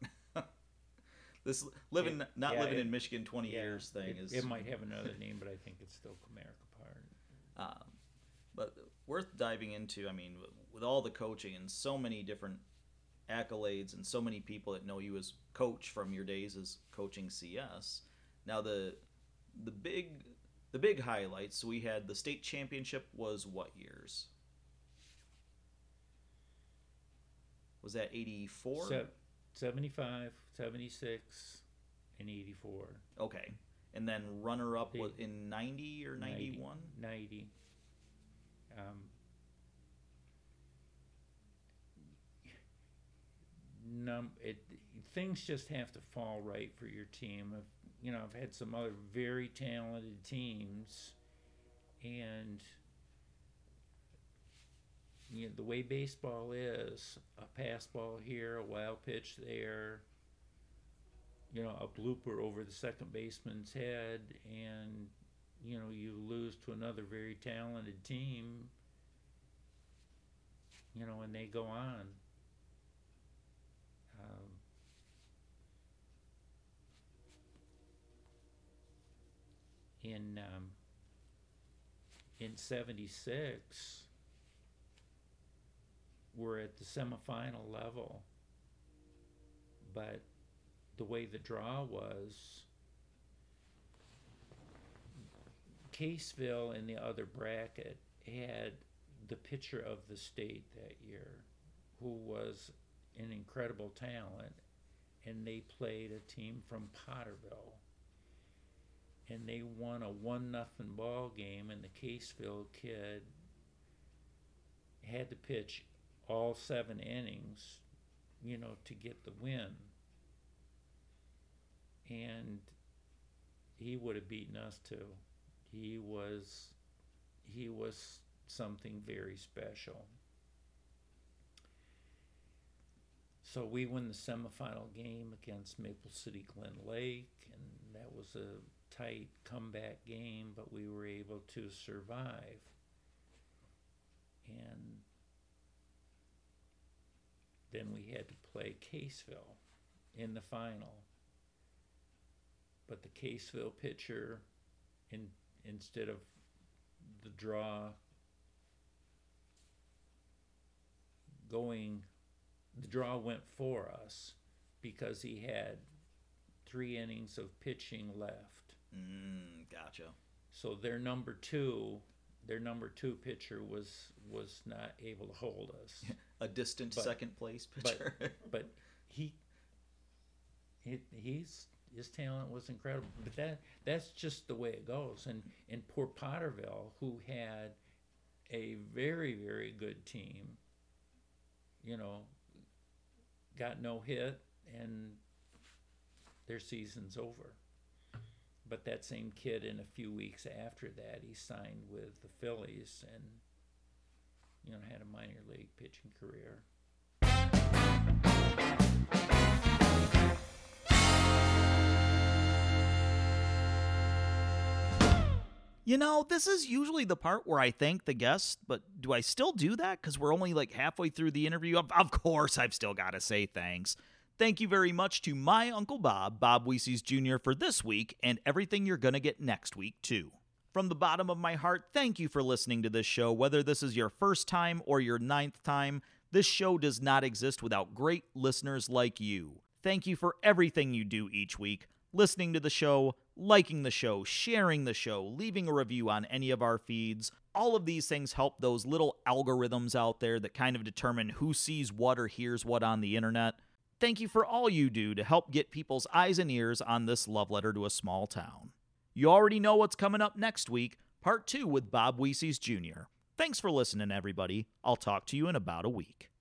This living, it, not yeah, living it, in Michigan twenty yeah, years thing it, is. It might have another name, but I think it's still Comerica Park. Um, but worth diving into. I mean, with all the coaching and so many different accolades and so many people that know you as coach from your days as coaching C S. Now the the big the big highlights we had. The state championship was what years? Was that eighty-four? Se- seventy-five, seventy-six, and eighty-four. Okay. and then runner-up was in ninety or ninety-one? ninety. ninety. Um, num it things just have to fall right for your team. I've, you know, I've had some other very talented teams, and you know, the way baseball is, a pass ball here, a wild pitch there, you know, a blooper over the second baseman's head, and you know, you lose to another very talented team, you know, and they go on. Um, in um, in seventy-six, we're at the semifinal level, but the way the draw was, Caseville in the other bracket had the pitcher of the state that year, who was an incredible talent, and they played a team from Potterville, and they won a one nothing ball game, and the Caseville kid had to pitch all seven innings, you know, to get the win, and he would have beaten us too. He was, he was something very special. So we won the semifinal game against Maple City Glen Lake, and that was a tight comeback game, but we were able to survive. And then we had to play Caseville in the final. But the Caseville pitcher, in instead of the draw going, the draw went for us because he had three innings of pitching left. Mm, gotcha. So their number two, their number two pitcher was was not able to hold us. A distant but, second place pitcher. But, but he, he, he's his talent was incredible. But that that's just the way it goes. And and poor Potterville, who had a very very good team, you know, got no hit, and their season's over. But that same kid, in a few weeks after that, he signed with the Phillies and, you know, had a minor league pitching career. You know, this is usually the part where I thank the guests, but do I still do that? Because we're only like halfway through the interview. Of, of course, I've still got to say thanks. Thank you very much to my Uncle Bob, Bob Weessies Junior, for this week and everything you're going to get next week, too. From the bottom of my heart, thank you for listening to this show. Whether this is your first time or your ninth time, this show does not exist without great listeners like you. Thank you for everything you do each week, listening to the show, liking the show, sharing the show, leaving a review on any of our feeds. All of these things help those little algorithms out there that kind of determine who sees what or hears what on the internet. Thank you for all you do to help get people's eyes and ears on this love letter to a small town. You already know what's coming up next week, part two with Bob Weessies Junior Thanks for listening, everybody. I'll talk to you in about a week.